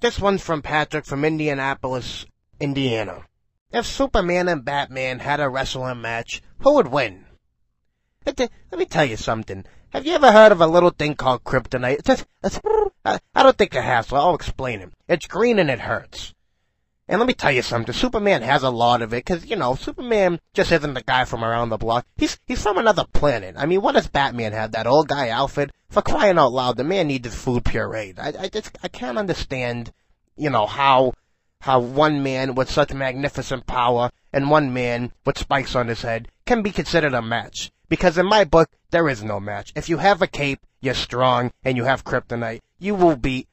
This one's from Patrick from Indianapolis, Indiana. If Superman and Batman had a wrestling match, who would win? Let me tell you something. Have you ever heard of a little thing called kryptonite? I don't think I have, so I'll explain it. It's green and it hurts. And let me tell you something. Superman has a lot of it, because, you know, Superman just isn't the guy from around the block. He's from another planet. I mean, what does Batman have? That old guy outfit? For crying out loud, the man needs his food pureed. I can't understand, you know, how one man with such magnificent power and one man with spikes on his head can be considered a match. Because in my book, there is no match. If you have a cape, you're strong, and you have kryptonite, you will beat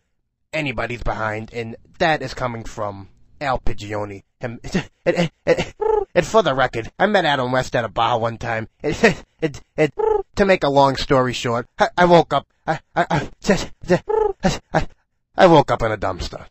anybody's behind. And that is coming from Al Pigioni. And for the record, I met Adam West at a bar one time. To make a long story short, I woke up. I woke up in a dumpster.